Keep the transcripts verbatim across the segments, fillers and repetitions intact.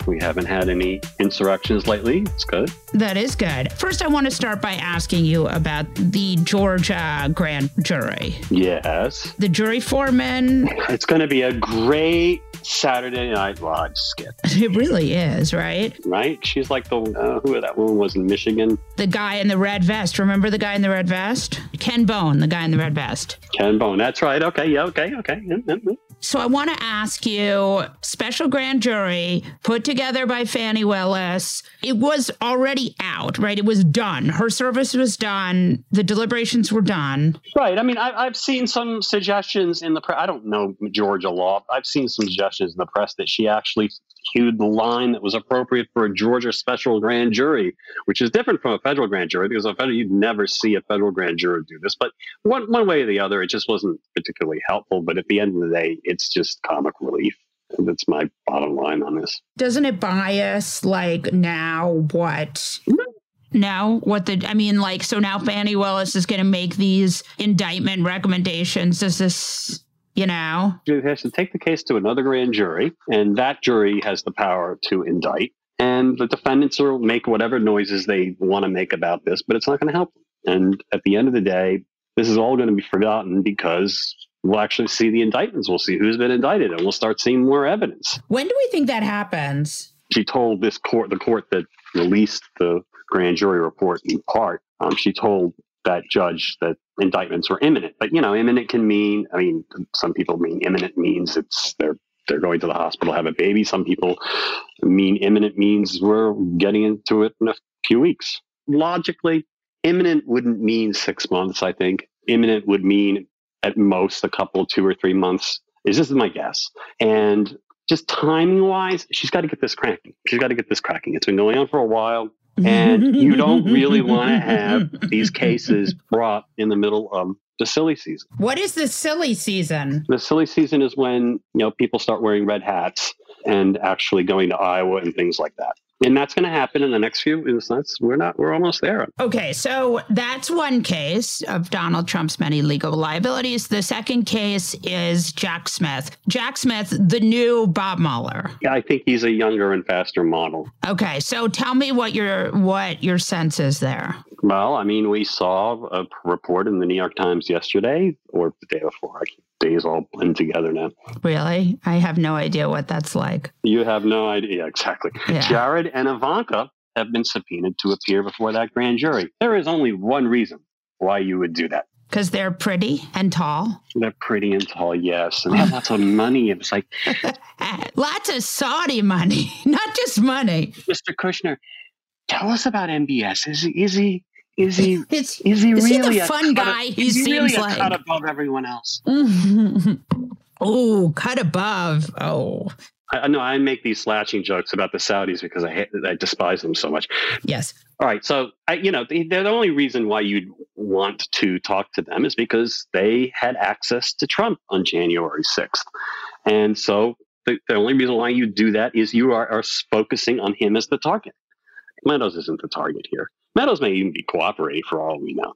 We haven't had any insurrections lately. It's good. That is good. First, I want to start by asking you about the Georgia grand jury. Yes. The jury foreman. It's going to be a great Saturday night live skit. It really is, right? Right? She's like the, uh, who that woman was in Michigan? The guy in the red vest. Remember the guy in the red vest? Ken Bone, the guy in the red vest. Ken Bone. That's right. Okay. Yeah. Okay. Okay. Mm-hmm. So I want to ask you, special grand jury put together by Fannie Willis. It was already out, right? It was done. Her service was done. The deliberations were done. Right. I mean, I, I've seen some suggestions in the press. I don't know Georgia law. I've seen some suggestions in the press that she actually hewed the line that was appropriate for a Georgia special grand jury, which is different from a federal grand jury, because a federal, you'd never see a federal grand jury do this. But one one way or the other, it just wasn't particularly helpful. But at the end of the day, it's just comic relief. That's my bottom line on this. Doesn't it bias, like, now what? Now what the, I mean, like, so now Fannie Willis is going to make these indictment recommendations. Does this, you know? She has to take the case to another grand jury, and that jury has the power to indict. And the defendants will make whatever noises they want to make about this, but it's not going to help them. And at the end of the day, this is all going to be forgotten because we'll actually see the indictments. We'll see who's been indicted, and we'll start seeing more evidence. When do we think that happens? She told this court, the court that released the grand jury report in part, um, she told that judge that indictments were imminent. But, you know, imminent can mean, I mean, some people mean imminent means it's they're they're going to the hospital, have a baby. Some people mean imminent means we're getting into it in a few weeks. Logically, imminent wouldn't mean six months, I think. Imminent would mean at most a couple, two or three months. This is my guess. And just timing wise, she's got to get this cracking. She's got to get this cracking. It's been going on for a while. And you don't really want to have these cases brought in the middle of the silly season. What is the silly season? The silly season is when, you know, people start wearing red hats and actually going to Iowa and things like that. And that's going to happen in the next few instances. We're not, we're almost there. Okay. So that's one case of Donald Trump's many legal liabilities. The second case is Jack Smith. Jack Smith, the new Bob Mueller. Yeah, I think he's a younger and faster model. Okay. So tell me what your, what your sense is there. Well, I mean, we saw a report in the New York Times yesterday or the day before. I can't Days all blend together now. Really? I have no idea what that's like. You have no idea. Exactly. Yeah. Jared and Ivanka have been subpoenaed to appear before that grand jury. There is only one reason why you would do that. Because they're pretty and tall. They're pretty and tall, yes. And they have lots of money. It's like... lots of Saudi money, not just money. Mister Kushner, tell us about M B S. Is, is he... Is he, is he really a fun guy? He seems like cut above everyone else. Oh, cut above. Oh, I know. I make these slashing jokes about the Saudis because I hate, I despise them so much. Yes. All right. So, I, you know, the, the only reason why you'd want to talk to them is because they had access to Trump on January sixth. And so the, the only reason why you do that is you are, are focusing on him as the target. Meadows isn't the target here. Meadows may even be cooperating for all we know.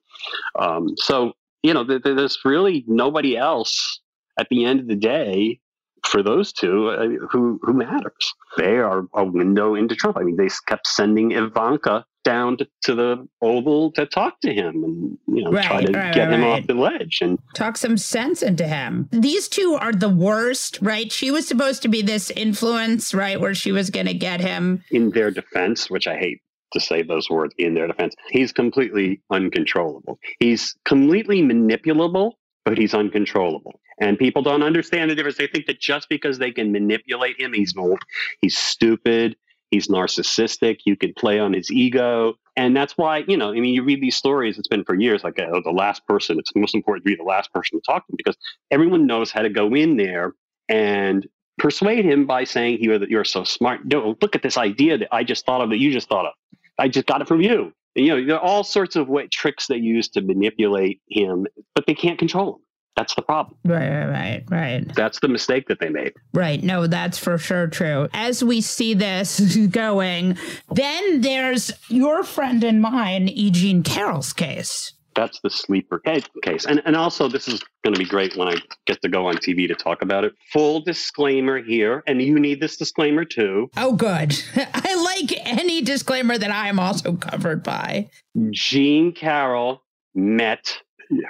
Um, so, you know, th- th- there's really nobody else at the end of the day for those two uh, who, who matters. They are a window into Trump. I mean, they kept sending Ivanka down to, to the Oval to talk to him and, you know, right, try to right, get right. him off the ledge and talk some sense into him. These two are the worst, right? She was supposed to be this influence, right, where she was going to get him. In their defense, which I hate to say those words, in their defense, he's completely uncontrollable. He's completely manipulable, but he's uncontrollable. And people don't understand the difference. They think that just because they can manipulate him, he's old, he's stupid, he's narcissistic, you can play on his ego. And that's why, you know, I mean, you read these stories, it's been for years, like oh, the last person, it's most important to be the last person to talk to him because everyone knows how to go in there and persuade him by saying, you're, you're so smart. No, look at this idea that I just thought of that you just thought of. I just got it from you. And, you know, there are all sorts of what tricks they use to manipulate him, but they can't control him. That's the problem. Right, right, right, right. That's the mistake that they made. Right. No, that's for sure true. As we see this going, then there's your friend and mine, E. Jean Carroll's case. That's the sleeper case. And and also, this is going to be great when I get to go on T V to talk about it. Full disclaimer here. And you need this disclaimer, too. Oh, good. I like any disclaimer that I am also covered by. Jean Carroll met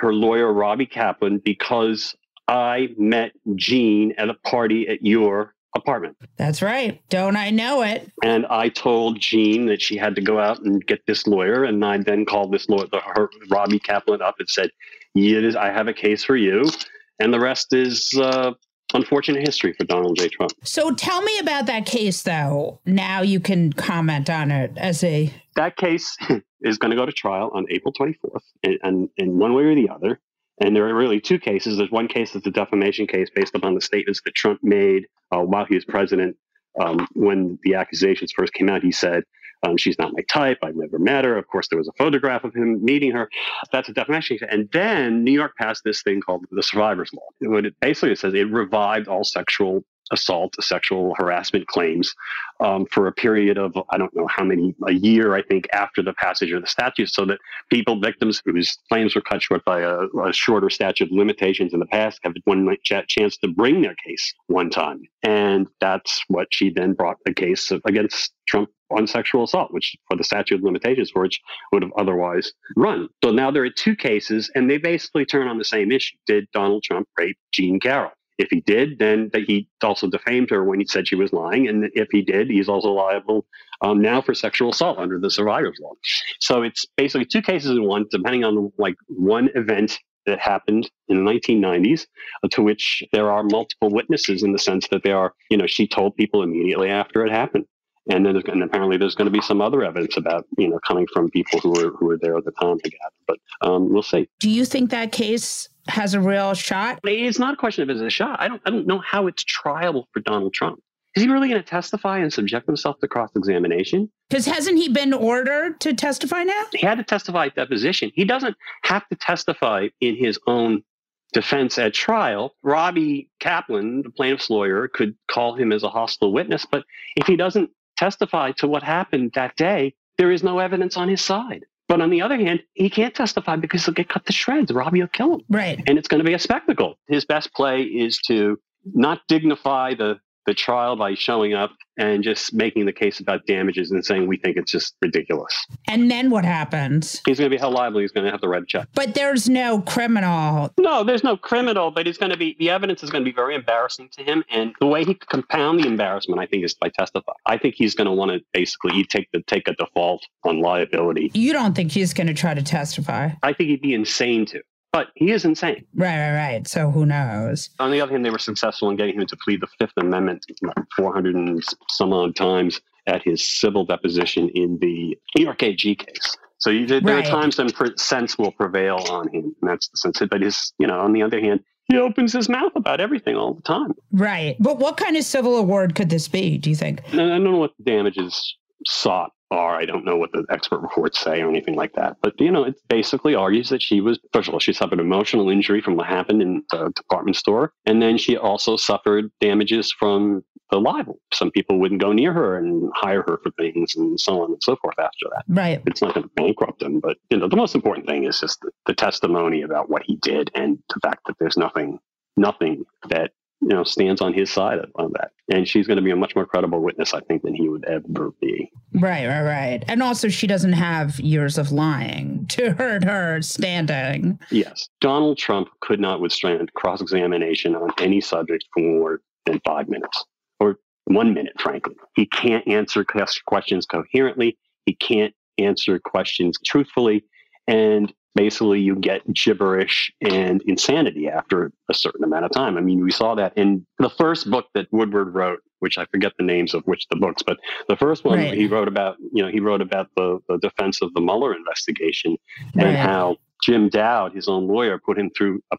her lawyer, Robbie Kaplan, because I met Jean at a party at your apartment. That's right. Don't I know it? And I told Jean that she had to go out and get this lawyer. And I then called this lawyer, the, her, Robbie Kaplan, up and said, yeah, I have a case for you. And the rest is uh, unfortunate history for Donald J. Trump. So tell me about that case, though. Now you can comment on it as a... That case is going to go to trial on April twenty-fourth and, and, and one way or the other. And there are really two cases. There's one case that's a defamation case based upon the statements that Trump made uh, while he was president. Um, when the accusations first came out, he said, um, she's not my type. I've never met her. Of course, there was a photograph of him meeting her. That's a defamation case. And then New York passed this thing called the Survivor's Law. What it basically says, it revived all sexual assault, sexual harassment claims um, for a period of, I don't know how many, a year, I think, after the passage of the statute, so that people, victims whose claims were cut short by a, a shorter statute of limitations in the past, have one ch- chance to bring their case one time. And that's what she then brought the case of, against Trump on sexual assault, which for the statute of limitations for which would have otherwise run. So now there are two cases, and they basically turn on the same issue. Did Donald Trump rape Jean Carroll? If he did, then that he also defamed her when he said she was lying. And if he did, he's also liable um, now for sexual assault under the Survivor's Law. So it's basically two cases in one, depending on like one event that happened in the nineteen nineties, to which there are multiple witnesses in the sense that they are, you know, she told people immediately after it happened. And then and apparently there's going to be some other evidence about, you know, coming from people who were, who were there at the time together. But um, we'll see. Do you think that case has a real shot? It's not a question of it's a shot. I don't I don't know how it's triable for Donald Trump. Is he really going to testify and subject himself to cross-examination? Because hasn't he been ordered to testify now? He had to testify at deposition. He doesn't have to testify in his own defense at trial. Robbie Kaplan, the plaintiff's lawyer, could call him as a hostile witness, but if he doesn't testify to what happened that day, there is no evidence on his side. But on the other hand, he can't testify because he'll get cut to shreds. Robbie will kill him. Right. And it's going to be a spectacle. His best play is to not dignify the the trial by showing up and just making the case about damages and saying, we think it's just ridiculous. And then what happens? He's going to be held liable. He's going to have to write a check. But there's no criminal. No, there's no criminal, but it's going to be, the evidence is going to be very embarrassing to him. And the way he could compound the embarrassment, I think, is by testifying. I think he's going to want to basically take the, take a default on liability. You don't think he's going to try to testify? I think he'd be insane to. But he is insane. Right, right, right. So who knows? On the other hand, they were successful in getting him to plead the Fifth Amendment four hundred and some odd times at his civil deposition in the New York A G case. So you, there right. are times when sense will prevail on him, and that's the sense. But his, you know, on the other hand, he opens his mouth about everything all the time. Right. But what kind of civil award could this be, do you think? I don't know what the damages sought are. I don't know what the expert reports say or anything like that. But, you know, it basically argues that she was, first of all, she suffered emotional injury from what happened in the department store. And then she also suffered damages from the libel. Some people wouldn't go near her and hire her for things and so on and so forth after that. Right. It's not going to bankrupt them. But, you know, the most important thing is just the, the testimony about what he did and the fact that there's nothing, nothing that, you know, stands on his side on that. And she's going to be a much more credible witness, I think, than he would ever be. Right, right, right. And also she doesn't have years of lying to hurt her standing. Yes. Donald Trump could not withstand cross-examination on any subject for more than five minutes or one minute, frankly. He can't answer questions coherently. He can't answer questions truthfully. And basically, you get gibberish and insanity after a certain amount of time. I mean, we saw that in the first book that Woodward wrote, which I forget the names of which the books, but the first one right. he wrote about, you know, he wrote about the, the defense of the Mueller investigation right. and how Jim Dowd, his own lawyer, put him through a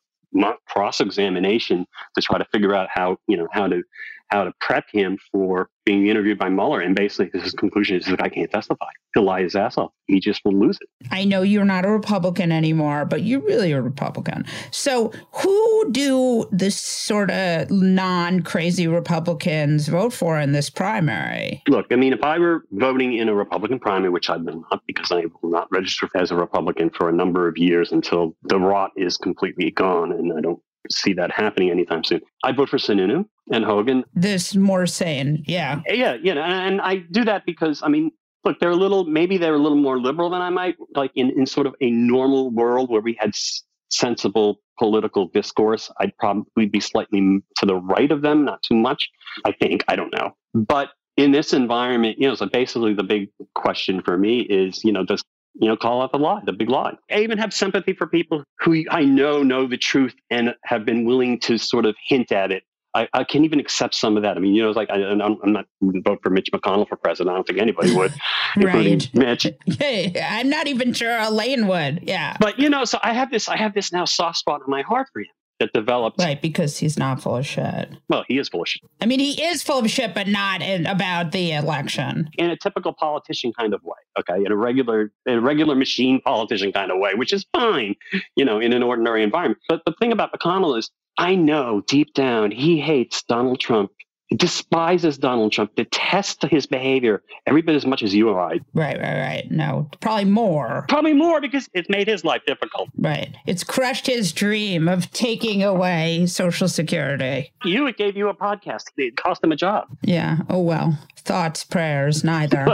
cross-examination to try to figure out how, you know, how to how to prep him for being interviewed by Mueller. And basically his conclusion is, I can't testify. He'll lie his ass off. He just will lose it. I know you're not a Republican anymore, but you're really a Republican. So who do the sort of non-crazy Republicans vote for in this primary? Look, I mean, if I were voting in a Republican primary, which I will not, because I will not register as a Republican for a number of years until the rot is completely gone, and I don't see that happening anytime soon. I vote for Sununu and Hogan. This more sane, yeah. Yeah, you know, and I do that because, I mean, look, they're a little, maybe they're a little more liberal than I might, like in, in sort of a normal world where we had s- sensible political discourse, I'd probably be slightly to the right of them, not too much, I think, I don't know. But in this environment, you know, so basically the big question for me is, you know, does You know, call out the lie, the big lie. I even have sympathy for people who I know know the truth and have been willing to sort of hint at it. I, I can even accept some of that. I mean, you know, it's like I, I'm not wouldn't vote for Mitch McConnell for president. I don't think anybody would, including Mitch. Yeah, I'm not even sure Elaine would. Yeah, but you know, so I have this, I have this now soft spot in my heart for him that developed. Right, because he's not full of shit. Well, he is full of shit. I mean, he is full of shit, but not in, about the election. In a typical politician kind of way, okay? In a regular in a regular machine politician kind of way, which is fine, you know, in an ordinary environment. But the thing about McConnell is, I know deep down he hates Donald Trump, despises Donald Trump, detests his behavior every bit as much as you or I. Right, right, right. No, probably more. Probably more because it's made his life difficult. Right. It's crushed his dream of taking away Social Security. You, it gave you a podcast. It cost him a job. Yeah. Oh, well. Thoughts, prayers, neither.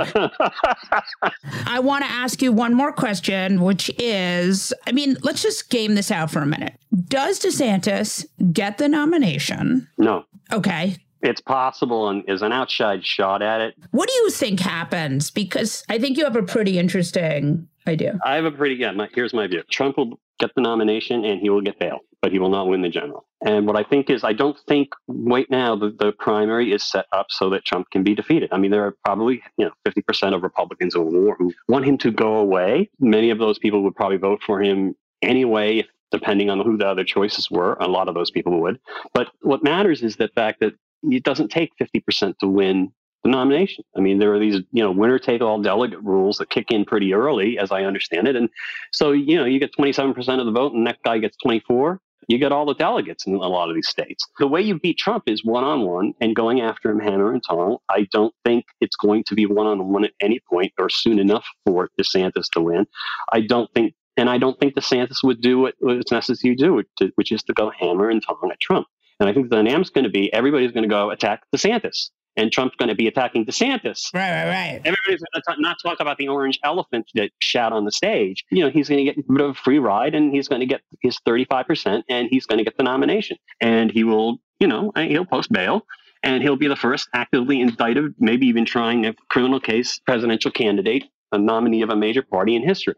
I want to ask you one more question, which is, I mean, let's just game this out for a minute. Does DeSantis get the nomination? No. Okay. It's possible and is an outside shot at it. What do you think happens? Because I think you have a pretty interesting idea. I have a pretty, yeah, my, here's my view. Trump will get the nomination and he will get bail, but he will not win the general. And what I think is, I don't think right now the, the primary is set up so that Trump can be defeated. I mean, there are probably, you know, fifty percent of Republicans or more who want him to go away. Many of those people would probably vote for him anyway, depending on who the other choices were. A lot of those people would. But what matters is the fact that it doesn't take fifty percent to win the nomination. I mean, there are these, you know, winner take all delegate rules that kick in pretty early, as I understand it. And so, you know, you get twenty-seven percent of the vote and the next guy gets twenty-four. You get all the delegates in a lot of these states. The way you beat Trump is one-on-one and going after him hammer and tongs. I don't think it's going to be one-on-one at any point or soon enough for DeSantis to win. I don't think, and I don't think DeSantis would do what it's necessary to do, which is to go hammer and tongs at Trump. And I think the dynamic's going to be everybody's going to go attack DeSantis. And Trump's going to be attacking DeSantis. Right, right, right. Everybody's going to talk, not talk about the orange elephant that shat on the stage. You know, he's going to get a bit of a free ride, and he's going to get his thirty-five percent, and he's going to get the nomination. And he will, you know, he'll post bail, and he'll be the first actively indicted, maybe even trying a criminal case, presidential candidate, a nominee of a major party in history.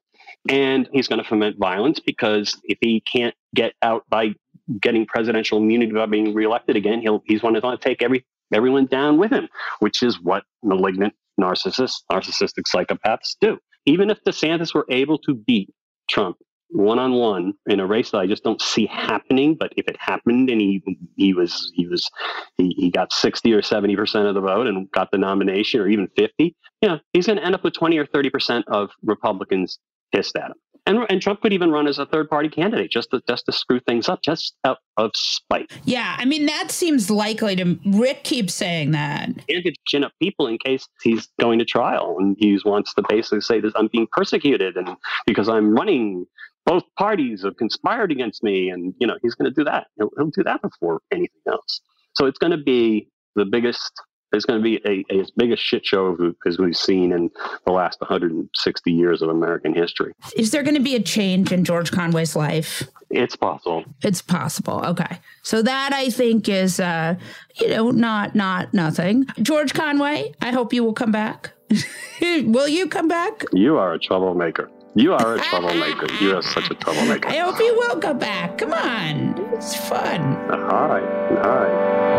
And he's going to foment violence because if he can't get out by getting presidential immunity by being reelected again, he'll he's going to take every... everyone down with him, which is what malignant narcissists, narcissistic psychopaths do. Even if DeSantis were able to beat Trump one-on-one in a race that I just don't see happening, but if it happened and he he was he was he, he got sixty or seventy percent of the vote and got the nomination, or even fifty, yeah, you know, he's going to end up with twenty or thirty percent of Republicans pissed at him. And, and Trump could even run as a third-party candidate just to, just to screw things up, just out of spite. Yeah, I mean, that seems likely to... Rick keeps saying that. He'll get to chin up people in case he's going to trial, and he wants to basically say that I'm being persecuted and because I'm running, both parties have conspired against me, and, you know, he's going to do that. He'll, he'll do that before anything else. So it's going to be the biggest... It's going to be a, as big a shit show as we've seen in the last one hundred sixty years of American history. Is there going to be a change in George Conway's life? It's possible. It's possible. Okay. So that, I think, is, uh, you know, not, not nothing. George Conway, I hope you will come back. Will you come back? You are a troublemaker. You are a troublemaker. You are such a troublemaker. I hope you will go back. Come on. It's fun. All right. All right.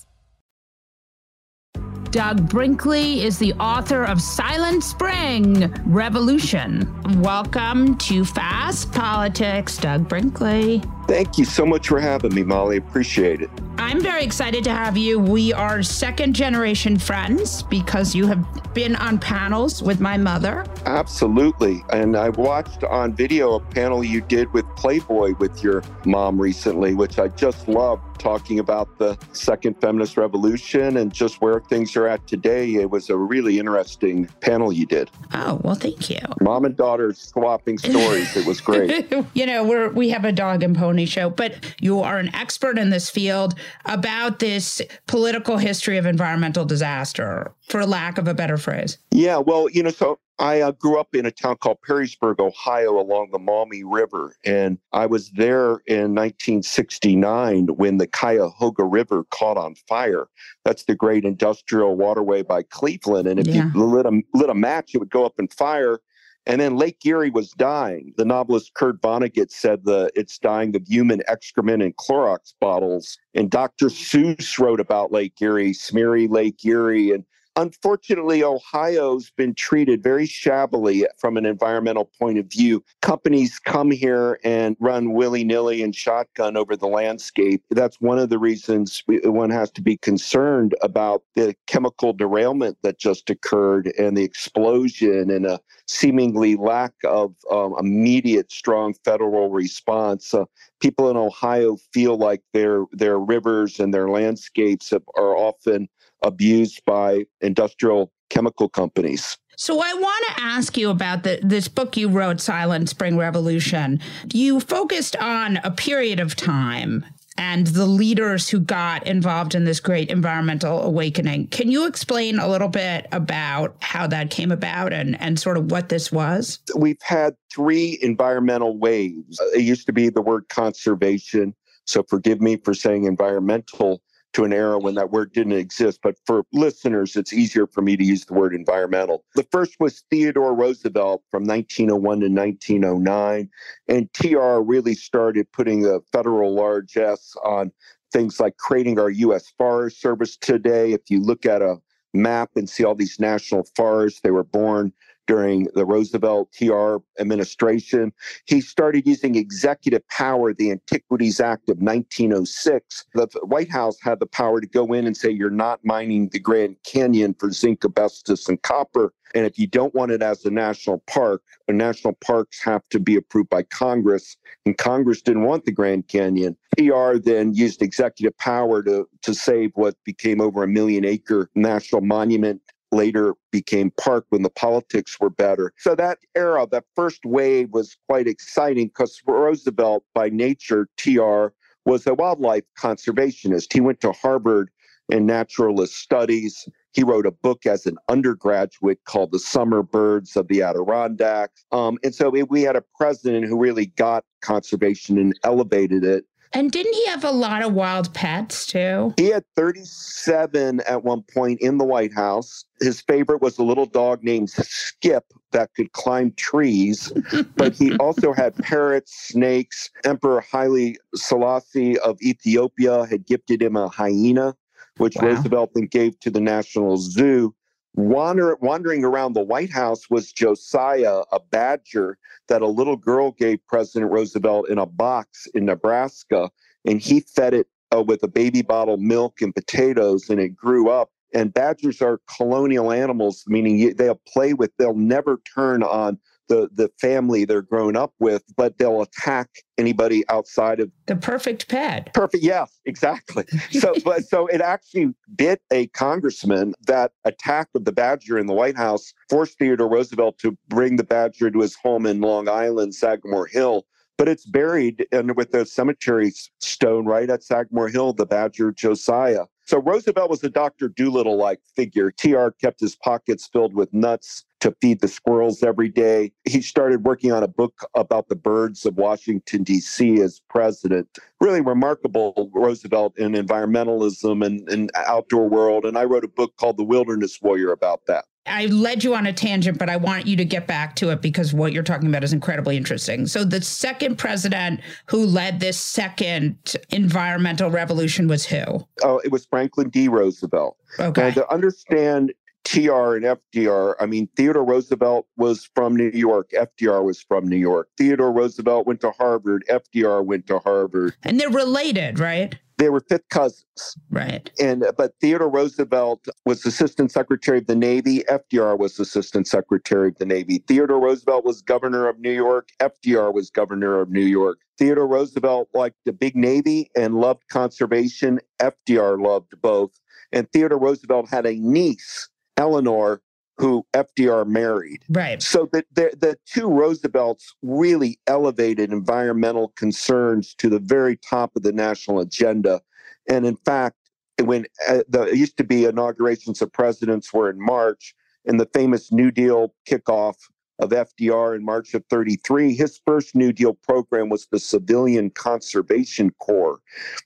Doug Brinkley is the author of Silent Spring Revolution. Welcome to Fast Politics, Doug Brinkley. Thank you so much for having me, Molly. Appreciate it. I'm very excited to have you. We are second generation friends because you have been on panels with my mother. Absolutely. And I watched on video a panel you did with Playboy with your mom recently, which I just loved, talking about the second feminist revolution and just where things are at today. It was a really interesting panel you did. Oh, well, thank you. Mom and daughter swapping stories. It was great. You know, we're, we have a dog and pony show, but you are an expert in this field about this political history of environmental disaster, for lack of a better phrase. Yeah, well, you know, so I uh, grew up in a town called Perrysburg, Ohio, along the Maumee River, and I was there in nineteen sixty-nine when the Cuyahoga River caught on fire. That's the great industrial waterway by Cleveland, and if yeah. you lit a, lit a match, it would go up in fire. And then Lake Erie was dying. The novelist Kurt Vonnegut said the it's dying of human excrement and Clorox bottles. And Doctor Seuss wrote about Lake Erie, smeary Lake Erie, and unfortunately, Ohio's been treated very shabbily from an environmental point of view. Companies come here and run willy-nilly and shotgun over the landscape. That's one of the reasons we, one has to be concerned about the chemical derailment that just occurred and the explosion and a seemingly lack of um, immediate strong federal response. Uh, people in Ohio feel like their, their rivers and their landscapes have, are often abused by industrial chemical companies. So I want to ask you about the, this book you wrote, Silent Spring Revolution. You focused on a period of time and the leaders who got involved in this great environmental awakening. Can you explain a little bit about how that came about and, and sort of what this was? We've had three environmental waves. It used to be the word conservation. So forgive me for saying environmental to an era when that word didn't exist. But for listeners, it's easier for me to use the word environmental. The first was Theodore Roosevelt from nineteen oh one to nineteen oh nine. And T R really started putting the federal large S on things like creating our U S Forest Service today. If you look at a map and see all these national forests, they were born during the Roosevelt T R administration. He started using executive power, the Antiquities Act of nineteen oh six. The White House had the power to go in and say, you're not mining the Grand Canyon for zinc, asbestos, and copper. And if you don't want it as a national park, national parks have to be approved by Congress. And Congress didn't want the Grand Canyon. P R then used executive power to, to save what became over a million acre national monument, later became park when the politics were better. So that era, that first wave was quite exciting because Roosevelt, by nature, T R, was a wildlife conservationist. He went to Harvard in naturalist studies. He wrote a book as an undergraduate called The Summer Birds of the Adirondacks. Um, and so we had a president who really got conservation and elevated it. And didn't he have a lot of wild pets, too? He had thirty-seven at one point in the White House. His favorite was a little dog named Skip that could climb trees. But he also had parrots, snakes. Emperor Haile Selassie of Ethiopia had gifted him a hyena, which wow. Roosevelt then gave to the National Zoo. Wander, wandering around the White House was Josiah, a badger that a little girl gave President Roosevelt in a box in Nebraska. and he fed it uh, with a baby bottle milk and potatoes, and it grew up. And badgers are colonial animals, meaning they'll play with, they'll never turn on the, the family they're grown up with, but they'll attack anybody outside of... The perfect pet. Perfect, yes, exactly. So but, so it actually bit a congressman. That attack of the badger in the White House forced Theodore Roosevelt to bring the badger to his home in Long Island, Sagamore Hill. But it's buried in, with the cemetery stone right at Sagamore Hill, the badger Josiah. So Roosevelt was a Doctor Doolittle-like figure. T R kept his pockets filled with nuts to feed the squirrels every day. He started working on a book about the birds of Washington, D C as president. Really remarkable Roosevelt in environmentalism and, and outdoor world. And I wrote a book called The Wilderness Warrior about that. I led you on a tangent, but I want you to get back to it because what you're talking about is incredibly interesting. So the second president who led this second environmental revolution was who? Oh, it was Franklin D. Roosevelt. Okay. Now, to understand T R and F D R, I mean, Theodore Roosevelt was from New York. F D R was from New York. Theodore Roosevelt went to Harvard. F D R went to Harvard. And they're related, right? They were fifth cousins. Right. And but Theodore Roosevelt was Assistant Secretary of the Navy. F D R was Assistant Secretary of the Navy. Theodore Roosevelt was governor of New York. F D R was governor of New York. Theodore Roosevelt liked the big Navy and loved conservation. F D R loved both. And Theodore Roosevelt had a niece, Eleanor, who F D R married. Right. So the, the, the two Roosevelts really elevated environmental concerns to the very top of the national agenda. And in fact, when uh, the, it used to be inaugurations of presidents were in March, and the famous New Deal kickoff of F D R in March of thirty-three, his first New Deal program was the Civilian Conservation Corps,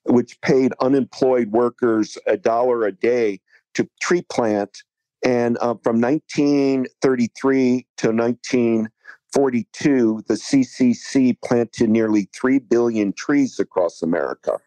which paid unemployed workers a dollar a day to tree plant. And uh, from nineteen thirty-three to nineteen forty-two, the C C C planted nearly three billion trees across America.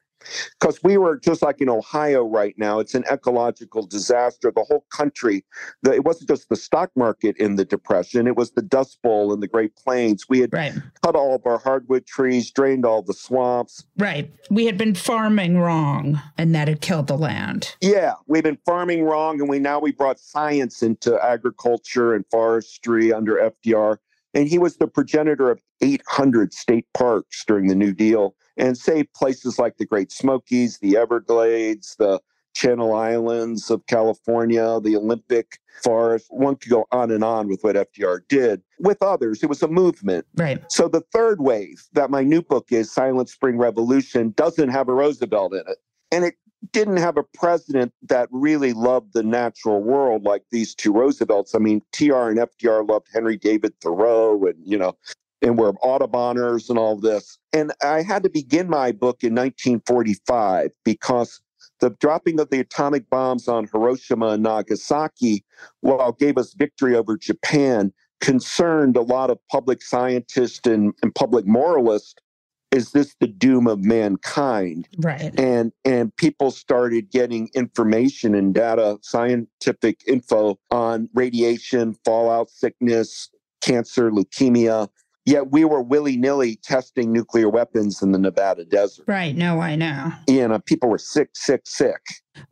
Because we were, just like in Ohio right now, it's an ecological disaster. The whole country, the, it wasn't just the stock market in the Depression, it was the Dust Bowl and the Great Plains. We had right. cut all of our hardwood trees, drained all the swamps. Right. We had been farming wrong, and that had killed the land. Yeah, we've been farming wrong, and we now we brought science into agriculture and forestry under F D R. And he was the progenitor of eight hundred state parks during the New Deal and saved places like the Great Smokies, the Everglades, the Channel Islands of California, the Olympic Forest. One could go on and on with what F D R did. With others, it was a movement. Right. So the third wave that my new book is, Silent Spring Revolution, doesn't have a Roosevelt in it. And it didn't have a president that really loved the natural world like these two Roosevelts. I mean, T R and F D R loved Henry David Thoreau and, you know, and were Auduboners and all this. And I had to begin my book in nineteen forty-five because the dropping of the atomic bombs on Hiroshima and Nagasaki, while gave us victory over Japan, concerned a lot of public scientists and, and public moralists. Is this the doom of mankind? Right. And and people started getting information and data, scientific info on radiation, fallout sickness, cancer, leukemia. Yet we were willy-nilly testing nuclear weapons in the Nevada desert. Right. No, I know. You know, people were sick, sick, sick.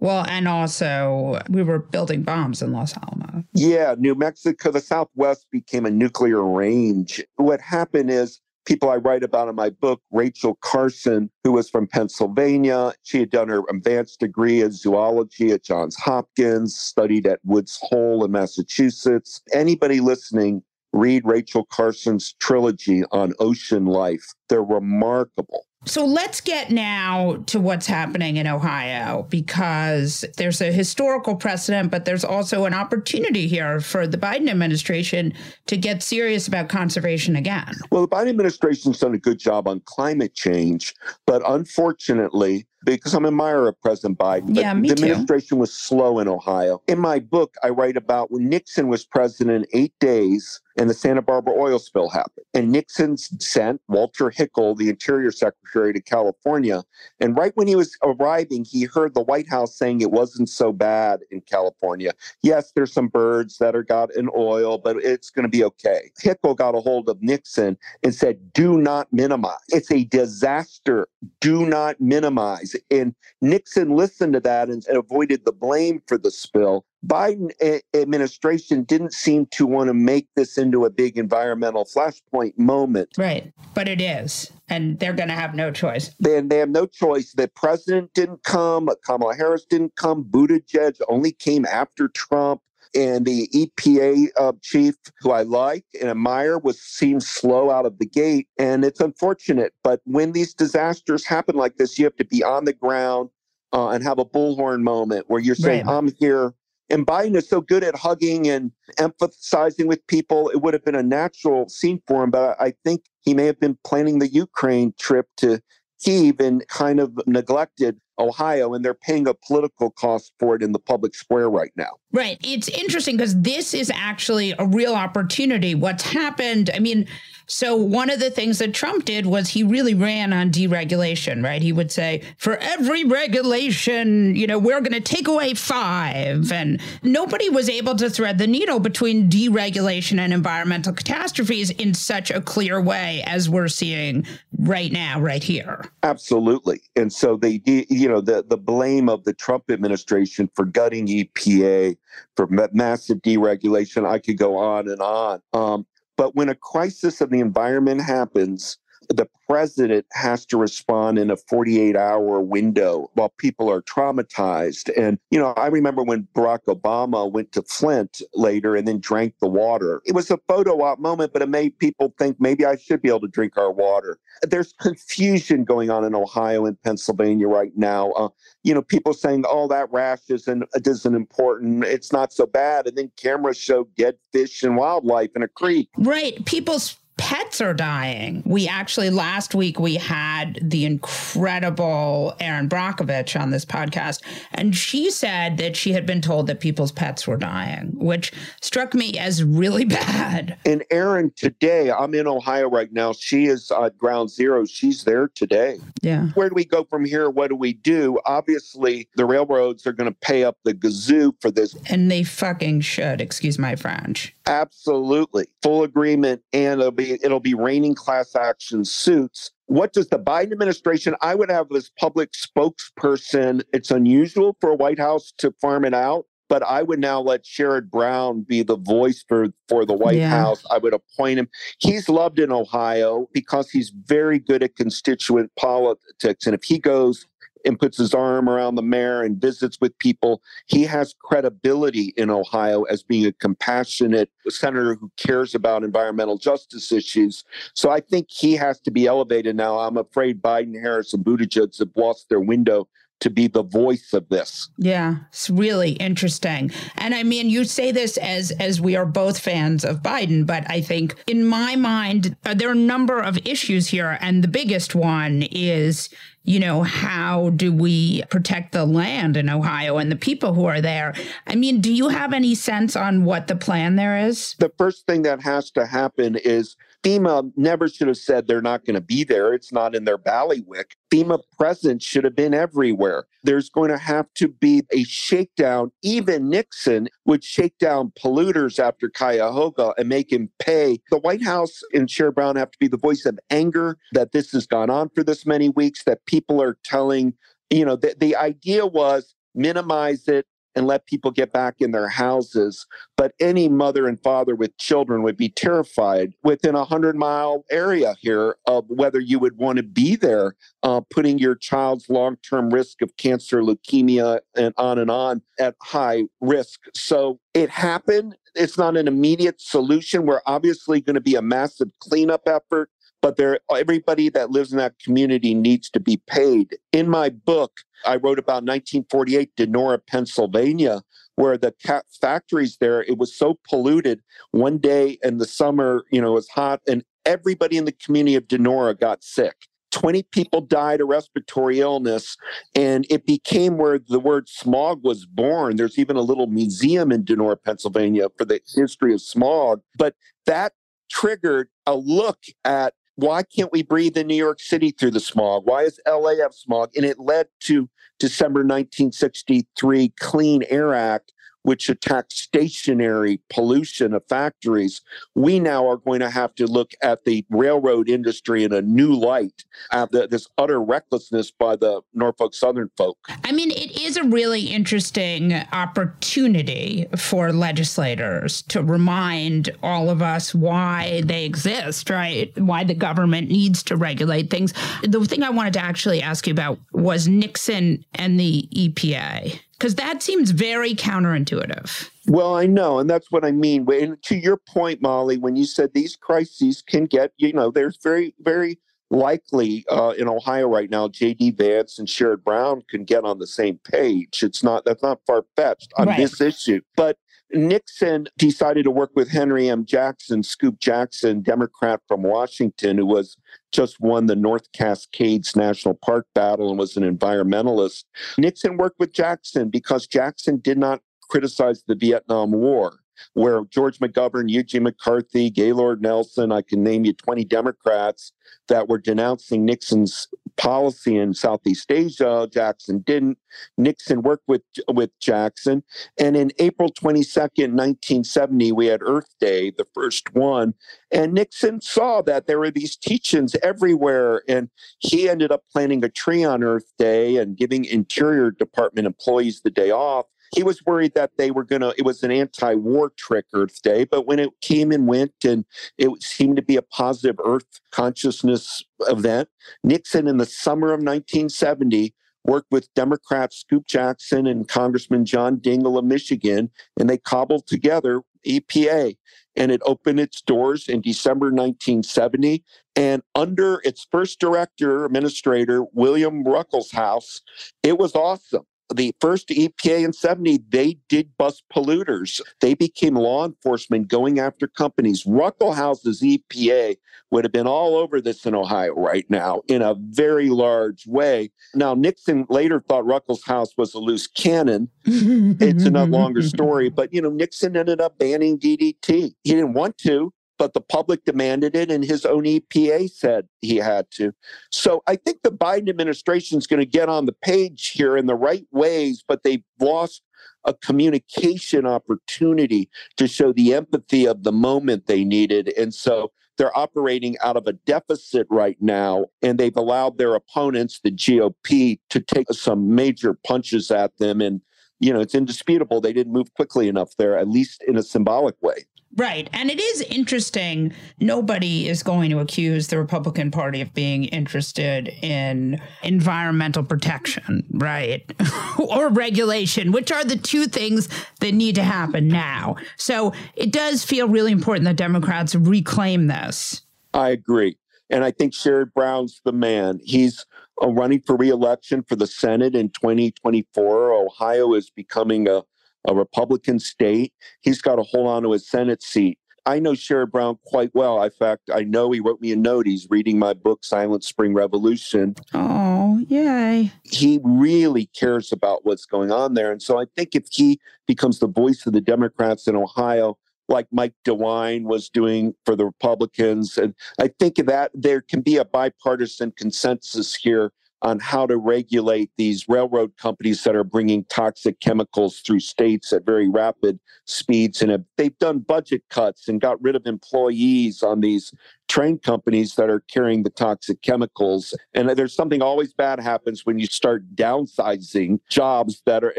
Well, and also we were building bombs in Los Alamos. Yeah. New Mexico, the Southwest became a nuclear range. What happened is, people I write about in my book, Rachel Carson, who was from Pennsylvania. She had done her advanced degree in zoology at Johns Hopkins, studied at Woods Hole in Massachusetts. Anybody listening, read Rachel Carson's trilogy on ocean life. They're remarkable. So let's get now to what's happening in Ohio, because there's a historical precedent, but there's also an opportunity here for the Biden administration to get serious about conservation again. Well, the Biden administration's done a good job on climate change, but unfortunately, because I'm an admirer of President Biden, but yeah, me the too. administration was slow in Ohio. In my book, I write about when Nixon was president, eight days, and the Santa Barbara oil spill happened. And Nixon's sent Walter Hickel, the Interior Secretary, to California. And right when he was arriving, he heard the White House saying it wasn't so bad in California. Yes, there's some birds that are got in oil, but it's going to be okay. Hickel got a hold of Nixon and said, do not minimize. It's a disaster. Do not minimize. And Nixon listened to that and avoided the blame for the spill. Biden administration didn't seem to want to make this into a big environmental flashpoint moment. Right. But it is. And they're going to have no choice. Then they have no choice. The president didn't come. Kamala Harris didn't come. Buttigieg only came after Trump. And the E P A uh, chief, who I like and admire, was seemed slow out of the gate. And it's unfortunate. But when these disasters happen like this, you have to be on the ground uh, and have a bullhorn moment where you're saying, right, I'm here. And Biden is so good at hugging and empathizing with people. It would have been a natural scene for him, but I think he may have been planning the Ukraine trip to Kyiv and kind of neglected Ohio, and they're paying a political cost for it in the public square right now. Right. It's interesting because this is actually a real opportunity. What's happened, I mean, so one of the things that Trump did was he really ran on deregulation, right? He would say, for every regulation, you know, we're going to take away five. And nobody was able to thread the needle between deregulation and environmental catastrophes in such a clear way as we're seeing right now, right here. Absolutely. And so they did, you know, the, the blame of the Trump administration for gutting E P A, for massive deregulation. I could go on and on. Um, but when a crisis of the environment happens, the president has to respond in a forty-eight hour window while people are traumatized. And, you know, I remember when Barack Obama went to Flint later and then drank the water. It was a photo op moment, but it made people think maybe I should be able to drink our water. There's confusion going on in Ohio and Pennsylvania right now. Uh, you know, people saying, oh, that rash isn't, isn't important. It's not so bad. And then cameras show dead fish and wildlife in a creek. Right. People's pets are dying. We actually, last week, we had the incredible Erin Brockovich on this podcast, and she said that she had been told that people's pets were dying, which struck me as really bad. And Erin, today, I'm in Ohio right now. She is at uh, ground zero. She's there today. Yeah. Where do we go from here? What do we do? Obviously, the railroads are going to pay up the gazoo for this. And they fucking should, excuse my French. Absolutely. Full agreement. And it'll be, it'll be raining class action suits. What does the Biden administration, I would have this public spokesperson. It's unusual for a White House to farm it out, but I would now let Sherrod Brown be the voice for, for the White yeah. House. I would appoint him. He's loved in Ohio because he's very good at constituent politics. And if he goes and puts his arm around the mayor and visits with people, he has credibility in Ohio as being a compassionate senator who cares about environmental justice issues. So I think he has to be elevated now. I'm afraid Biden, Harris, and Buttigieg have lost their window to be the voice of this. Yeah, it's really interesting. And I mean, you say this as as we are both fans of Biden, but I think in my mind, uh, there are a number of issues here. And the biggest one is, you know, how do we protect the land in Ohio and the people who are there? I mean, do you have any sense on what the plan there is? The first thing that has to happen is FEMA never should have said they're not going to be there. It's not in their bailiwick. FEMA presence should have been everywhere. There's going to have to be a shakedown. Even Nixon would shake down polluters after Cuyahoga and make him pay. The White House and Sherrod Brown have to be the voice of anger that this has gone on for this many weeks, that people are telling, you know, the, the idea was minimize it and let people get back in their houses. But any mother and father with children would be terrified within a hundred mile area here of whether you would want to be there, uh, putting your child's long-term risk of cancer, leukemia, and on and on at high risk. So it happened. It's not an immediate solution. We're obviously going to be a massive cleanup effort, but there, everybody that lives in that community needs to be paid. In my book, I wrote about nineteen forty-eight, Denora, Pennsylvania, where the cat factories there, it was so polluted. One day in the summer, you know, it was hot, and everybody in the community of Denora got sick. twenty people died of respiratory illness, and it became where the word smog was born. There's even a little museum in Denora, Pennsylvania, for the history of smog. But that triggered a look at, why can't we breathe in New York City through the smog? Why is L A have smog? And it led to December nineteen sixty-three Clean Air Act, which attacked stationary pollution of factories. We now are going to have to look at the railroad industry in a new light, uh, the, this utter recklessness by the Norfolk Southern folk. I mean, it is a really interesting opportunity for legislators to remind all of us why they exist, right? Why the government needs to regulate things. The thing I wanted to actually ask you about was Nixon and the E P A. Because that seems very counterintuitive. Well, I know, and that's what I mean. And to your point, Molly, when you said these crises can get, you know, there's very, very likely uh, in Ohio right now, J D. Vance and Sherrod Brown can get on the same page. It's not, that's not far-fetched on right. this issue. But Nixon decided to work with Henry M. Jackson, Scoop Jackson, Democrat from Washington, who was just won the North Cascades National Park battle and was an environmentalist. Nixon worked with Jackson because Jackson did not criticize the Vietnam War, where George McGovern, Eugene McCarthy, Gaylord Nelson, I can name you twenty Democrats that were denouncing Nixon's policy in Southeast Asia. Jackson didn't. Nixon worked with, with Jackson. And in April twenty-second, nineteen seventy, we had Earth Day, the first one. And Nixon saw that there were these teach-ins everywhere. And he ended up planting a tree on Earth Day and giving Interior Department employees the day off. He was worried that they were going to, it was an anti-war trick, Earth Day, but when it came and went and it seemed to be a positive Earth consciousness event, Nixon in the summer of nineteen seventy worked with Democrats Scoop Jackson and Congressman John Dingell of Michigan, and they cobbled together E P A, and it opened its doors in December nineteen seventy. And under its first director, administrator, William Ruckelshaus, it was awesome. The first E P A in seventy, they did bust polluters. They became law enforcement going after companies. Ruckelshaus's E P A would have been all over this in Ohio right now in a very large way. Now, Nixon later thought Ruckelshaus was a loose cannon. It's a longer story, but, you know, Nixon ended up banning D D T. He didn't want to, but the public demanded it, and his own E P A said he had to. So I think the Biden administration is going to get on the page here in the right ways, but they've lost a communication opportunity to show the empathy of the moment they needed. And so they're operating out of a deficit right now, and they've allowed their opponents, the G O P, to take some major punches at them. And, you know, it's indisputable they didn't move quickly enough there, at least in a symbolic way. Right. And it is interesting. Nobody is going to accuse the Republican Party of being interested in environmental protection, right? Or regulation, which are the two things that need to happen now. So it does feel really important that Democrats reclaim this. I agree. And I think Sherrod Brown's the man. He's uh, running for re-election for the Senate in twenty twenty-four. Ohio is becoming a a Republican state. He's got to hold on to his Senate seat. I know Sherrod Brown quite well. In fact, I know he wrote me a note. He's reading my book, Silent Spring Revolution. Oh, yay. He really cares about what's going on there. And so I think if he becomes the voice of the Democrats in Ohio, like Mike DeWine was doing for the Republicans, and I think that there can be a bipartisan consensus here on how to regulate these railroad companies that are bringing toxic chemicals through states at very rapid speeds. And they've done budget cuts and got rid of employees on these train companies that are carrying the toxic chemicals. And there's something always bad happens when you start downsizing jobs that are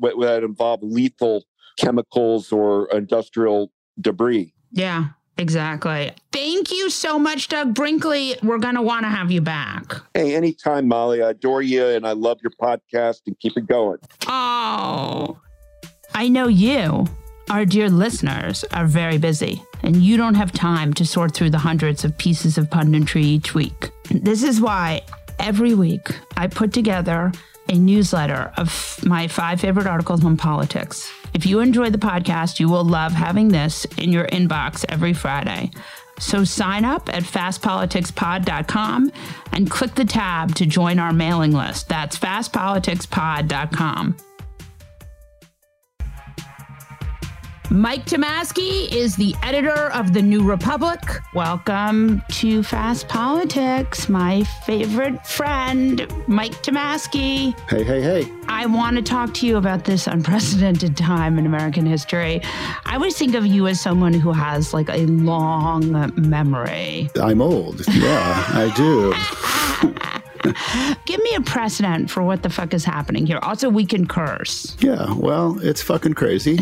that involve lethal chemicals or industrial debris. Yeah. Exactly. Thank you so much, Doug Brinkley. We're going to want to have you back. Hey, anytime, Molly. I adore you and I love your podcast and keep it going. Oh, I know you, our dear listeners, are very busy and you don't have time to sort through the hundreds of pieces of punditry each week. This is why every week I put together a newsletter of my five favorite articles on politics. If you enjoy the podcast, you will love having this in your inbox every Friday. So sign up at fast politics pod dot com and click the tab to join our mailing list. That's fast politics pod dot com. Mike Tomasky is the editor of The New Republic. Welcome to Fast Politics, my favorite friend, Mike Tomasky. Hey, hey, hey. I want to talk to you about this unprecedented time in American history. I always think of you as someone who has like a long memory. I'm old. Yeah, I do. Give me a precedent for what the fuck is happening here. Also, we can curse. Yeah, well, it's fucking crazy.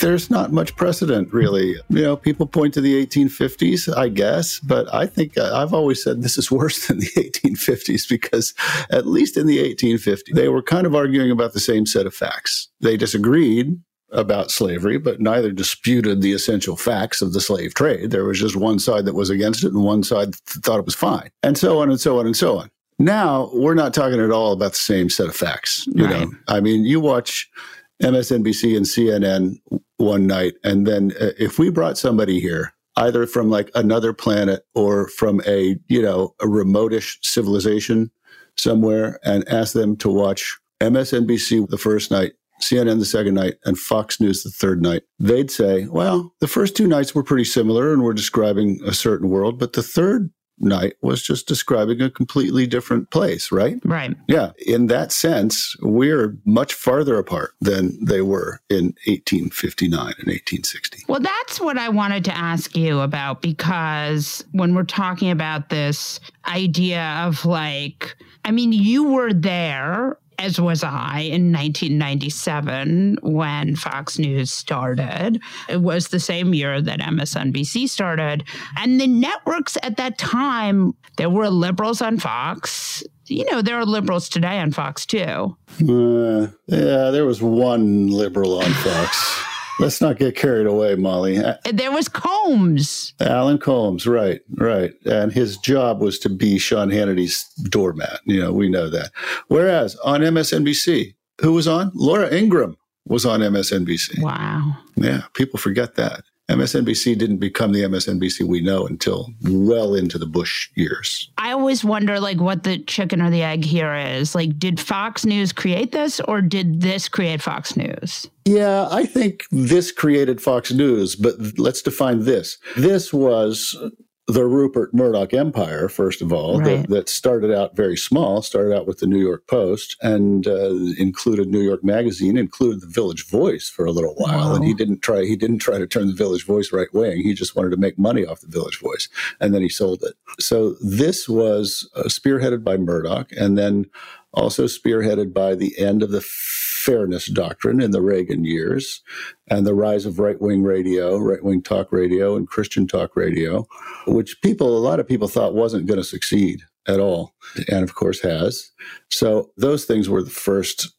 There's not much precedent, really. You know, people point to the eighteen fifties, I guess, but I think I've always said this is worse than the eighteen fifties because at least in the eighteen fifties, they were kind of arguing about the same set of facts. They disagreed about slavery, but neither disputed the essential facts of the slave trade. There was just one side that was against it and one side thought it was fine, and so on and so on and so on. Now, we're not talking at all about the same set of facts. You right. know, I mean, you watch M S N B C and C N N one night, and then uh, if we brought somebody here, either from like another planet or from a, you know, a remotish civilization somewhere, and asked them to watch M S N B C the first night, C N N the second night, and Fox News the third night, they'd say, well, the first two nights were pretty similar and were describing a certain world, but the third night was just describing a completely different place, right? Right. Yeah. In that sense, we're much farther apart than they were in eighteen fifty-nine and eighteen sixty. Well, that's what I wanted to ask you about, because when we're talking about this idea of like, I mean, you were there, as was I, in nineteen ninety-seven when Fox News started. It was the same year that M S N B C started. And the networks at that time, there were liberals on Fox. You know, there are liberals today on Fox, too. Uh, yeah, there was one liberal on Fox. Let's not get carried away, Molly. There was Combs. Alan Combs, right, right. And his job was to be Sean Hannity's doormat. You know, we know that. Whereas on M S N B C, who was on? Laura Ingraham was on M S N B C. Wow. Yeah, people forget that. M S N B C didn't become the M S N B C we know until well into the Bush years. I always wonder, like, what the chicken or the egg here is. Like, did Fox News create this, or did this create Fox News? Yeah, I think this created Fox News, but let's define this. This was the Rupert Murdoch empire, first of all, right. that, that started out very small, started out with the New York Post, and uh, included New York Magazine, included the Village Voice for a little while. Wow. And he didn't try he didn't try to turn the Village Voice right wing. He just wanted to make money off the Village Voice, and then he sold it. So this was uh, spearheaded by Murdoch, and then also spearheaded by the end of the fairness doctrine in the Reagan years and the rise of right-wing radio, right-wing talk radio, and Christian talk radio, which people, a lot of people thought wasn't going to succeed at all, and of course has. So those things were the first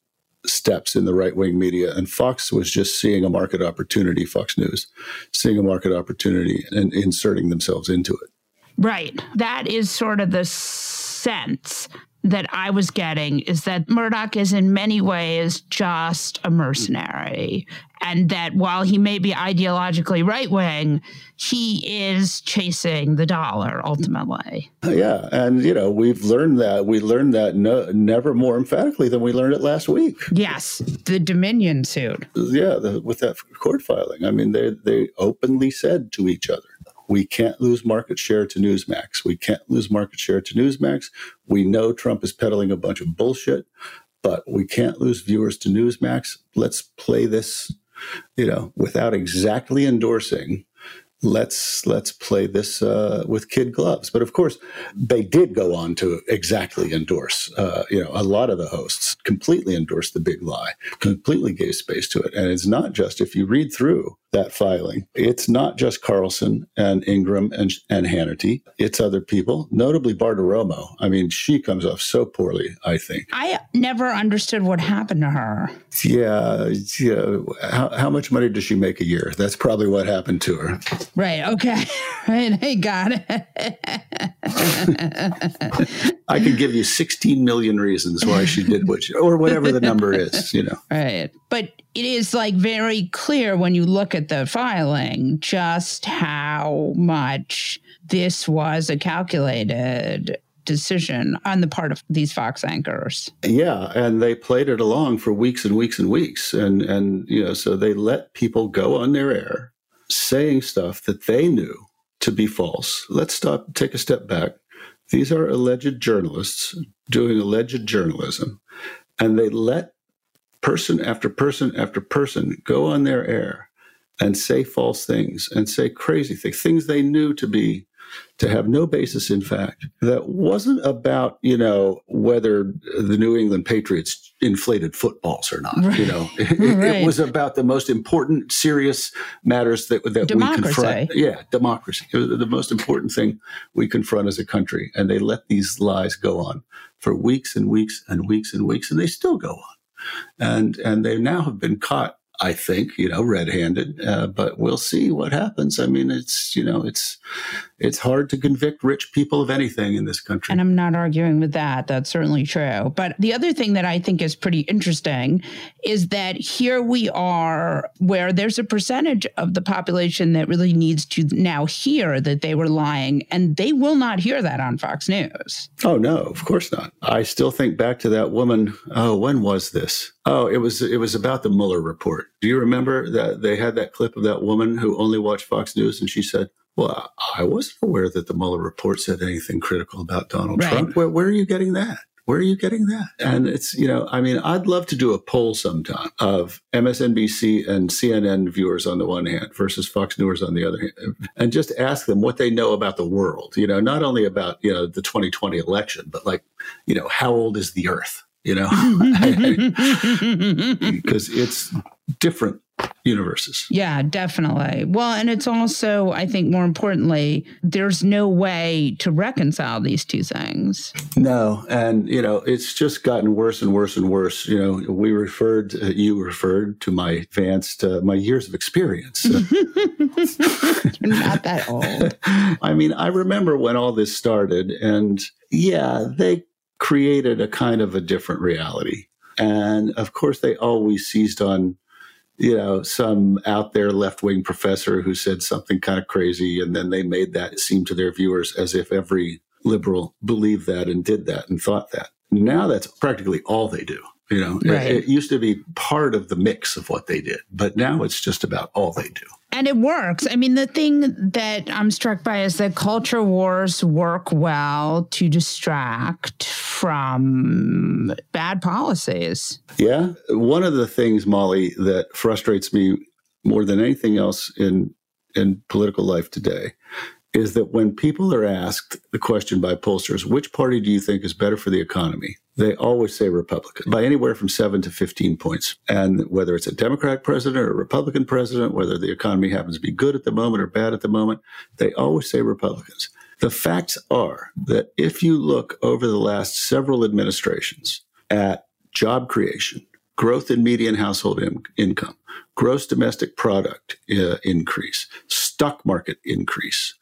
steps in the right-wing media, and Fox was just seeing a market opportunity, Fox News, seeing a market opportunity and inserting themselves into it. Right. That is sort of the sense that I was getting, is that Murdoch is in many ways just a mercenary, and that while he may be ideologically right-wing, he is chasing the dollar ultimately. Yeah, and you know, we've learned that. We learned that no, never more emphatically than we learned it last week. Yes, the Dominion suit. Yeah, the, with that court filing. I mean, they they openly said to each other, we can't lose market share to Newsmax. We can't lose market share to Newsmax. We know Trump is peddling a bunch of bullshit, but we can't lose viewers to Newsmax. Let's play this, you know, without exactly endorsing. Let's let's play this uh, with kid gloves. But of course, they did go on to exactly endorse. Uh, you know, a lot of the hosts completely endorsed the big lie, completely gave space to it. And it's not just, if you read through that filing, it's not just Carlson and Ingraham and, and Hannity. It's other people, notably Bartiromo. I mean, she comes off so poorly, I think. I never understood what happened to her. Yeah. yeah. How, how much money does she make a year? That's probably what happened to her. Right. Okay. Right. Hey, got it. I could give you sixteen million reasons why she did what she, or whatever the number is, you know. Right. But it is like very clear when you look at the filing just how much this was a calculated decision on the part of these Fox anchors. Yeah, and they played it along for weeks and weeks and weeks. And, and you know, so they let people go on their air saying stuff that they knew to be false. Let's stop, take a step back. These are alleged journalists doing alleged journalism. And they let person after person after person go on their air and say false things and say crazy things, things they knew to be to have no basis in fact, that wasn't about, you know, whether the New England Patriots inflated footballs or not. Right. You know, it, right. it was about the most important, serious matters that, that we confront. Yeah, democracy. It was the most important thing we confront as a country. And they let these lies go on for weeks and weeks and weeks and weeks, and they still go on. And and they now have been caught, I think, you know, red-handed, uh, but we'll see what happens. I mean, it's, you know, it's it's hard to convict rich people of anything in this country. And I'm not arguing with that. That's certainly true. But the other thing that I think is pretty interesting is that here we are where there's a percentage of the population that really needs to now hear that they were lying, and they will not hear that on Fox News. Oh, no, of course not. I still think back to that woman. Oh, when was this? Oh, it was it was about the Mueller report. Do you remember that they had that clip of that woman who only watched Fox News, and she said, well, I wasn't aware that the Mueller report said anything critical about Donald right. Trump. Where, where are you getting that? Where are you getting that? And it's, you know, I mean, I'd love to do a poll sometime of M S N B C and C N N viewers on the one hand versus Fox News on the other hand, and just ask them what they know about the world, you know, not only about, you know, the twenty twenty election, but like, you know, how old is the earth? You know, because it's different universes. Yeah, definitely. Well, and it's also, I think more importantly, there's no way to reconcile these two things. No. And, you know, it's just gotten worse and worse and worse. You know, we referred, uh, you referred to my advanced, uh, my years of experience. You're not that old. I mean, I remember when all this started, and yeah, they created a kind of a different reality. And of course, they always seized on, you know, some out there left-wing professor who said something kind of crazy. And then they made that seem to their viewers as if every liberal believed that and did that and thought that. Now that's practically all they do. You know, right. it, it used to be part of the mix of what they did, but now it's just about all they do. And it works. I mean, the thing that I'm struck by is that culture wars work well to distract from bad policies. Yeah. One of the things, Molly, that frustrates me more than anything else in in political life today is that when people are asked the question by pollsters, which party do you think is better for the economy? They always say Republican by anywhere from seven to fifteen points. And whether it's a Democrat president or a Republican president, whether the economy happens to be good at the moment or bad at the moment, they always say Republicans. The facts are that if you look over the last several administrations at job creation, growth in median household in- income, gross domestic product uh, increase, stock market increase,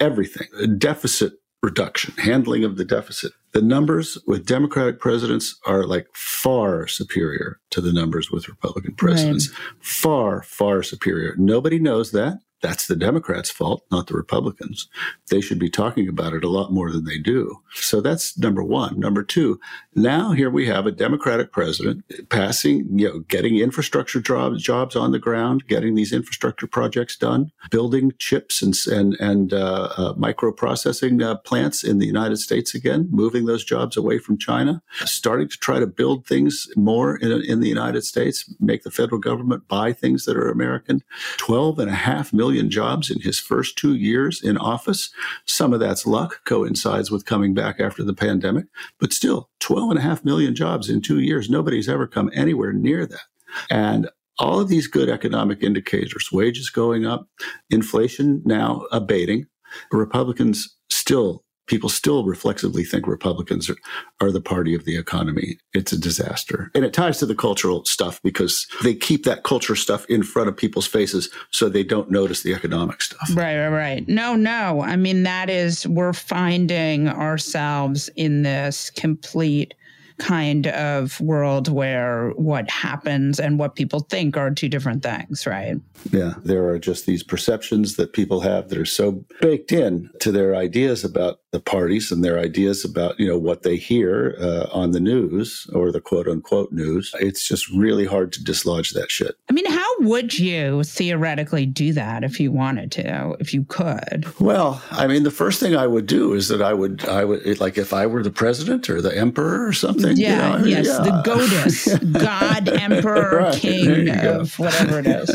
everything, deficit reduction, handling of the deficit. The numbers with Democratic presidents are like far superior to the numbers with Republican presidents. Right. Far, far superior. Nobody knows that. That's the Democrats' fault, not the Republicans. They should be talking about it a lot more than they do. So that's number one. Number two, now here we have a Democratic president passing, you know, getting infrastructure jobs, jobs on the ground, getting these infrastructure projects done, building chips and and and uh, uh, microprocessing uh, plants in the United States again, moving those jobs away from China, starting to try to build things more in, in the United States, make the federal government buy things that are American. Twelve and a half million. Million jobs in his first two years in office. Some of that's luck, coincides with coming back after the pandemic, but still twelve and a half million jobs in two years. Nobody's ever come anywhere near that. And all of these good economic indicators, wages going up, inflation now abating, Republicans still people still reflexively think Republicans are, are the party of the economy. It's a disaster. And it ties to the cultural stuff because they keep that culture stuff in front of people's faces so they don't notice the economic stuff. Right, right, right. No, no. I mean, that is, we're finding ourselves in this complete kind of world where what happens and what people think are two different things, right? Yeah. There are just these perceptions that people have that are so baked in to their ideas about the parties and their ideas about, you know, what they hear uh, on the news or the quote unquote news. It's just really hard to dislodge that shit. I mean, how would you theoretically do that if you wanted to, if you could? Well, I mean, the first thing I would do is that I would, I would, like if I were the president or the emperor or something. Yeah, you know, yes, yeah. The goddess, God, emperor, right, king of go. Whatever it is.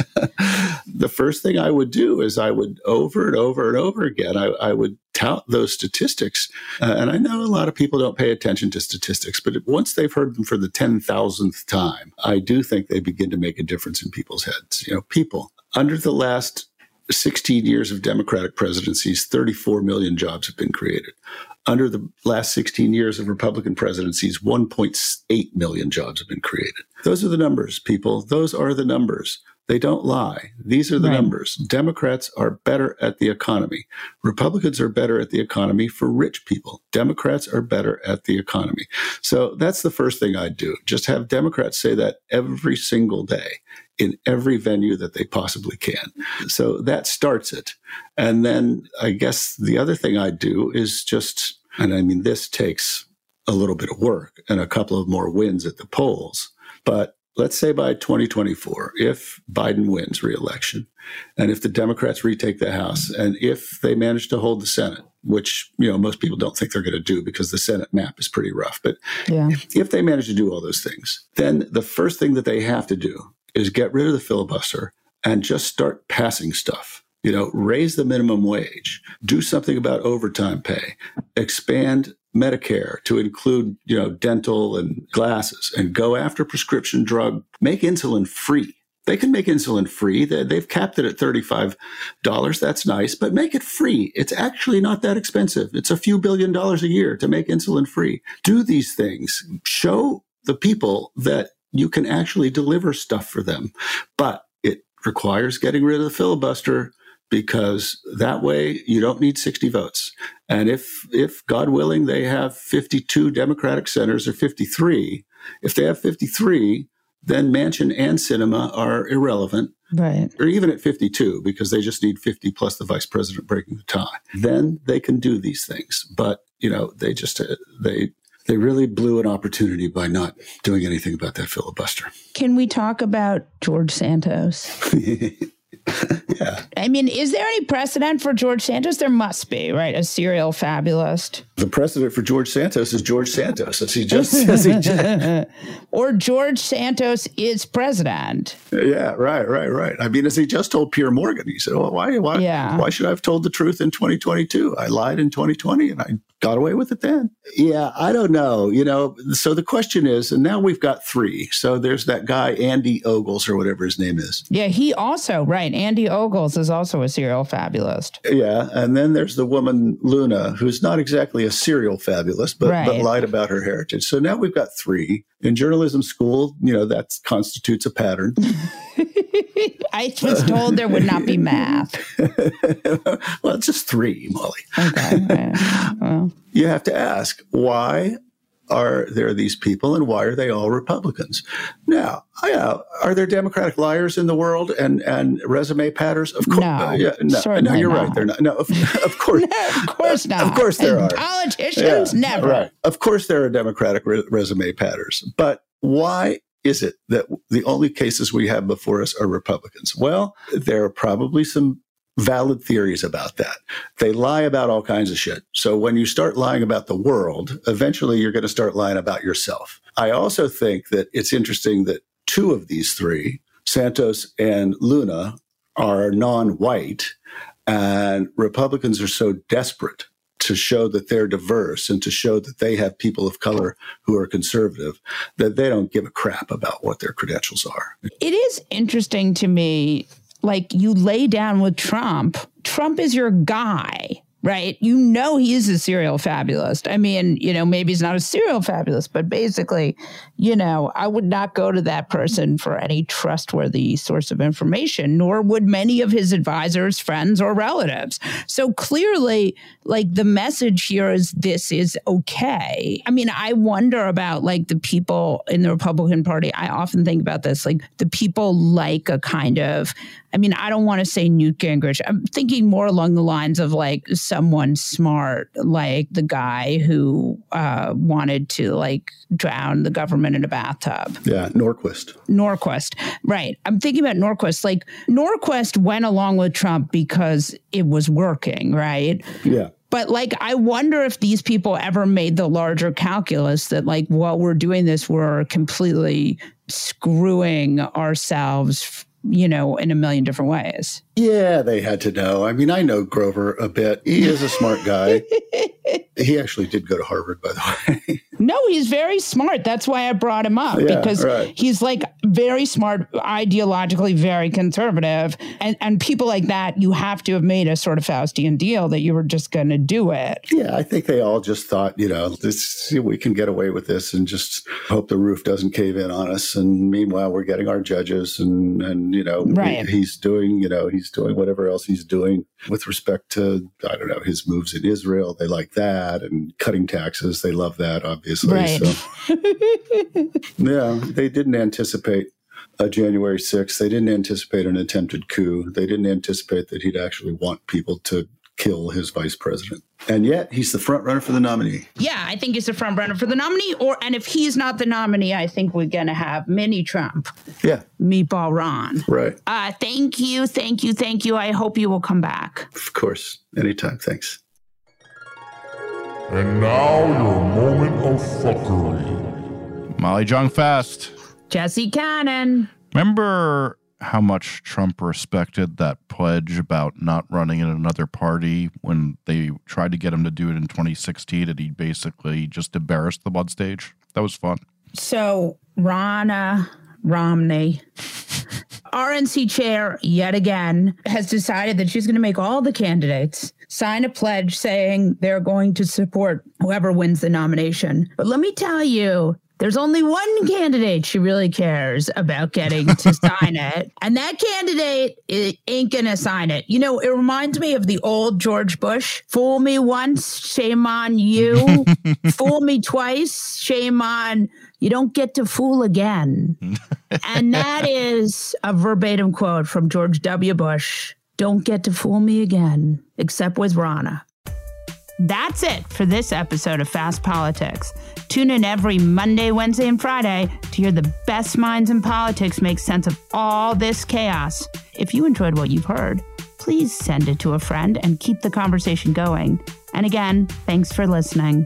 The first thing I would do is I would over and over and over again, I, I would tout those statistics. Uh, and I know a lot of people don't pay attention to statistics, but once they've heard them for the ten thousandth time, I do think they begin to make a difference in people's heads. You know, people, under the last sixteen years of Democratic presidencies, thirty-four million jobs have been created. Under the last sixteen years of Republican presidencies, one point eight million jobs have been created. Those are the numbers, people. Those are the numbers. They don't lie. These are the right. numbers. Democrats are better at the economy. Republicans are better at the economy for rich people. Democrats are better at the economy. So that's the first thing I'd do. Just have Democrats say that every single day in every venue that they possibly can. So that starts it. And then I guess the other thing I'd do is just, and I mean, this takes a little bit of work and a couple of more wins at the polls, but let's say by twenty twenty-four, if Biden wins re-election, and if the Democrats retake the House, and if they manage to hold the Senate, which, you know, most people don't think they're going to do because the Senate map is pretty rough. But yeah. if, if they manage to do all those things, then the first thing that they have to do is get rid of the filibuster and just start passing stuff. You know, raise the minimum wage, do something about overtime pay, expand Medicare to include, you know, dental and glasses, and go after prescription drug, make insulin free. They can make insulin free. They've capped it at thirty-five dollars. That's nice, but make it free. It's actually not that expensive. It's a few billion dollars a year to make insulin free. Do these things. Show the people that you can actually deliver stuff for them. But it requires getting rid of the filibuster, because that way you don't need sixty votes. And if, if God willing, they have fifty-two Democratic senators or fifty-three, if they have fifty-three, then Manchin and Sinema are irrelevant. Right. Or even at fifty-two, because they just need fifty plus the vice president breaking the tie. Then they can do these things. But, you know, they just, uh, they... They really blew an opportunity by not doing anything about that filibuster. Can we talk about George Santos? Yeah. I mean, is there any precedent for George Santos? There must be, right? A serial fabulist. The precedent for George Santos is George Santos. As he just, as he just or George Santos is president. Yeah, right, right, right. I mean, as he just told Pierre Morgan, he said, well, why, why, yeah. why should I have told the truth in twenty twenty-two? I lied in twenty twenty and I got away with it then. Yeah, I don't know. You know, so the question is, and now we've got three. So there's that guy, Andy Ogles or whatever his name is. Yeah, he also, right. Andy Ogles is also a serial fabulist. Yeah. And then there's the woman, Luna, who's not exactly a serial fabulist, but, right. but lied about her heritage. So now we've got three. In journalism school, you know, that constitutes a pattern. I was told there would not be math. Well, it's just three, Molly. Okay. Yeah. Well. You have to ask, why are there these people and why are they all Republicans? Now, I, uh, are there Democratic liars in the world and, and resume patters? Of course. No, uh, yeah, no, no you're not. right. They're not. No, of, of course. No, of course not. Of course there and are. Politicians yeah, never. Right. Of course there are Democratic re- resume patters. But why is it that the only cases we have before us are Republicans? Well, there are probably some valid theories about that. They lie about all kinds of shit. So when you start lying about the world, eventually you're going to start lying about yourself. I also think that it's interesting that two of these three, Santos and Luna, are non-white, and Republicans are so desperate to show that they're diverse and to show that they have people of color who are conservative, that they don't give a crap about what their credentials are. It is interesting to me. Like, you lay down with Trump. Trump is your guy. right? You know, he's a serial fabulist. I mean, you know, maybe he's not a serial fabulist, but basically, you know, I would not go to that person for any trustworthy source of information, nor would many of his advisors, friends, or relatives. So clearly, like, the message here is this is okay. I mean, I wonder about, like, the people in the Republican Party. I often think about this, like, the people like a kind of, I mean, I don't want to say Newt Gingrich. I'm thinking more along the lines of, like, someone smart, like the guy who uh, wanted to, like, drown the government in a bathtub. Yeah, Norquist. Norquist, right. I'm thinking about Norquist. Like, Norquist went along with Trump because it was working, right? Yeah. But, like, I wonder if these people ever made the larger calculus that, like, while we're doing this, we're completely screwing ourselves, you know, in a million different ways. Yeah, they had to know. I mean, I know Grover a bit. He is a smart guy. He actually did go to Harvard, by the way. No, he's very smart. That's why I brought him up, yeah, because right. he's, like, very smart, ideologically very conservative. And and people like that, you have to have made a sort of Faustian deal that you were just going to do it. Yeah, I think they all just thought, you know, this, we can get away with this and just hope the roof doesn't cave in on us. And meanwhile, we're getting our judges and, and you know, right. he, he's doing, you know, he's doing whatever else he's doing with respect to, I don't know, his moves in Israel. They like that. And cutting taxes. They love that, obviously. Right. So, yeah, they didn't anticipate a January sixth. They didn't anticipate an attempted coup. They didn't anticipate that he'd actually want people to kill his vice president. And yet he's the front runner for the nominee. Yeah, I think he's the front runner for the nominee. Or and if he's not the nominee, I think we're going to have mini Trump. Yeah. Meatball Ron. Right. Uh, thank you. Thank you. Thank you. I hope you will come back. Of course. Anytime. Thanks. And now your moment of fuckery. Molly Jongfast. Jesse Cannon. Remember how much Trump respected that pledge about not running in another party when they tried to get him to do it in twenty sixteen and he basically just embarrassed them on stage? That was fun. So Ronna Romney, R N C chair yet again, has decided that she's going to make all the candidates sign a pledge saying they're going to support whoever wins the nomination. But let me tell you, there's only one candidate she really cares about getting to sign it. And that candidate it ain't going to sign it. You know, it reminds me of the old George Bush. Fool me once, shame on you. Fool me twice, shame on you don't get to fool again. And that is a verbatim quote from George W. Bush. Don't get to fool me again, except with Ronna. That's it for this episode of Fast Politics. Tune in every Monday, Wednesday, and Friday to hear the best minds in politics make sense of all this chaos. If you enjoyed what you've heard, please send it to a friend and keep the conversation going. And again, thanks for listening.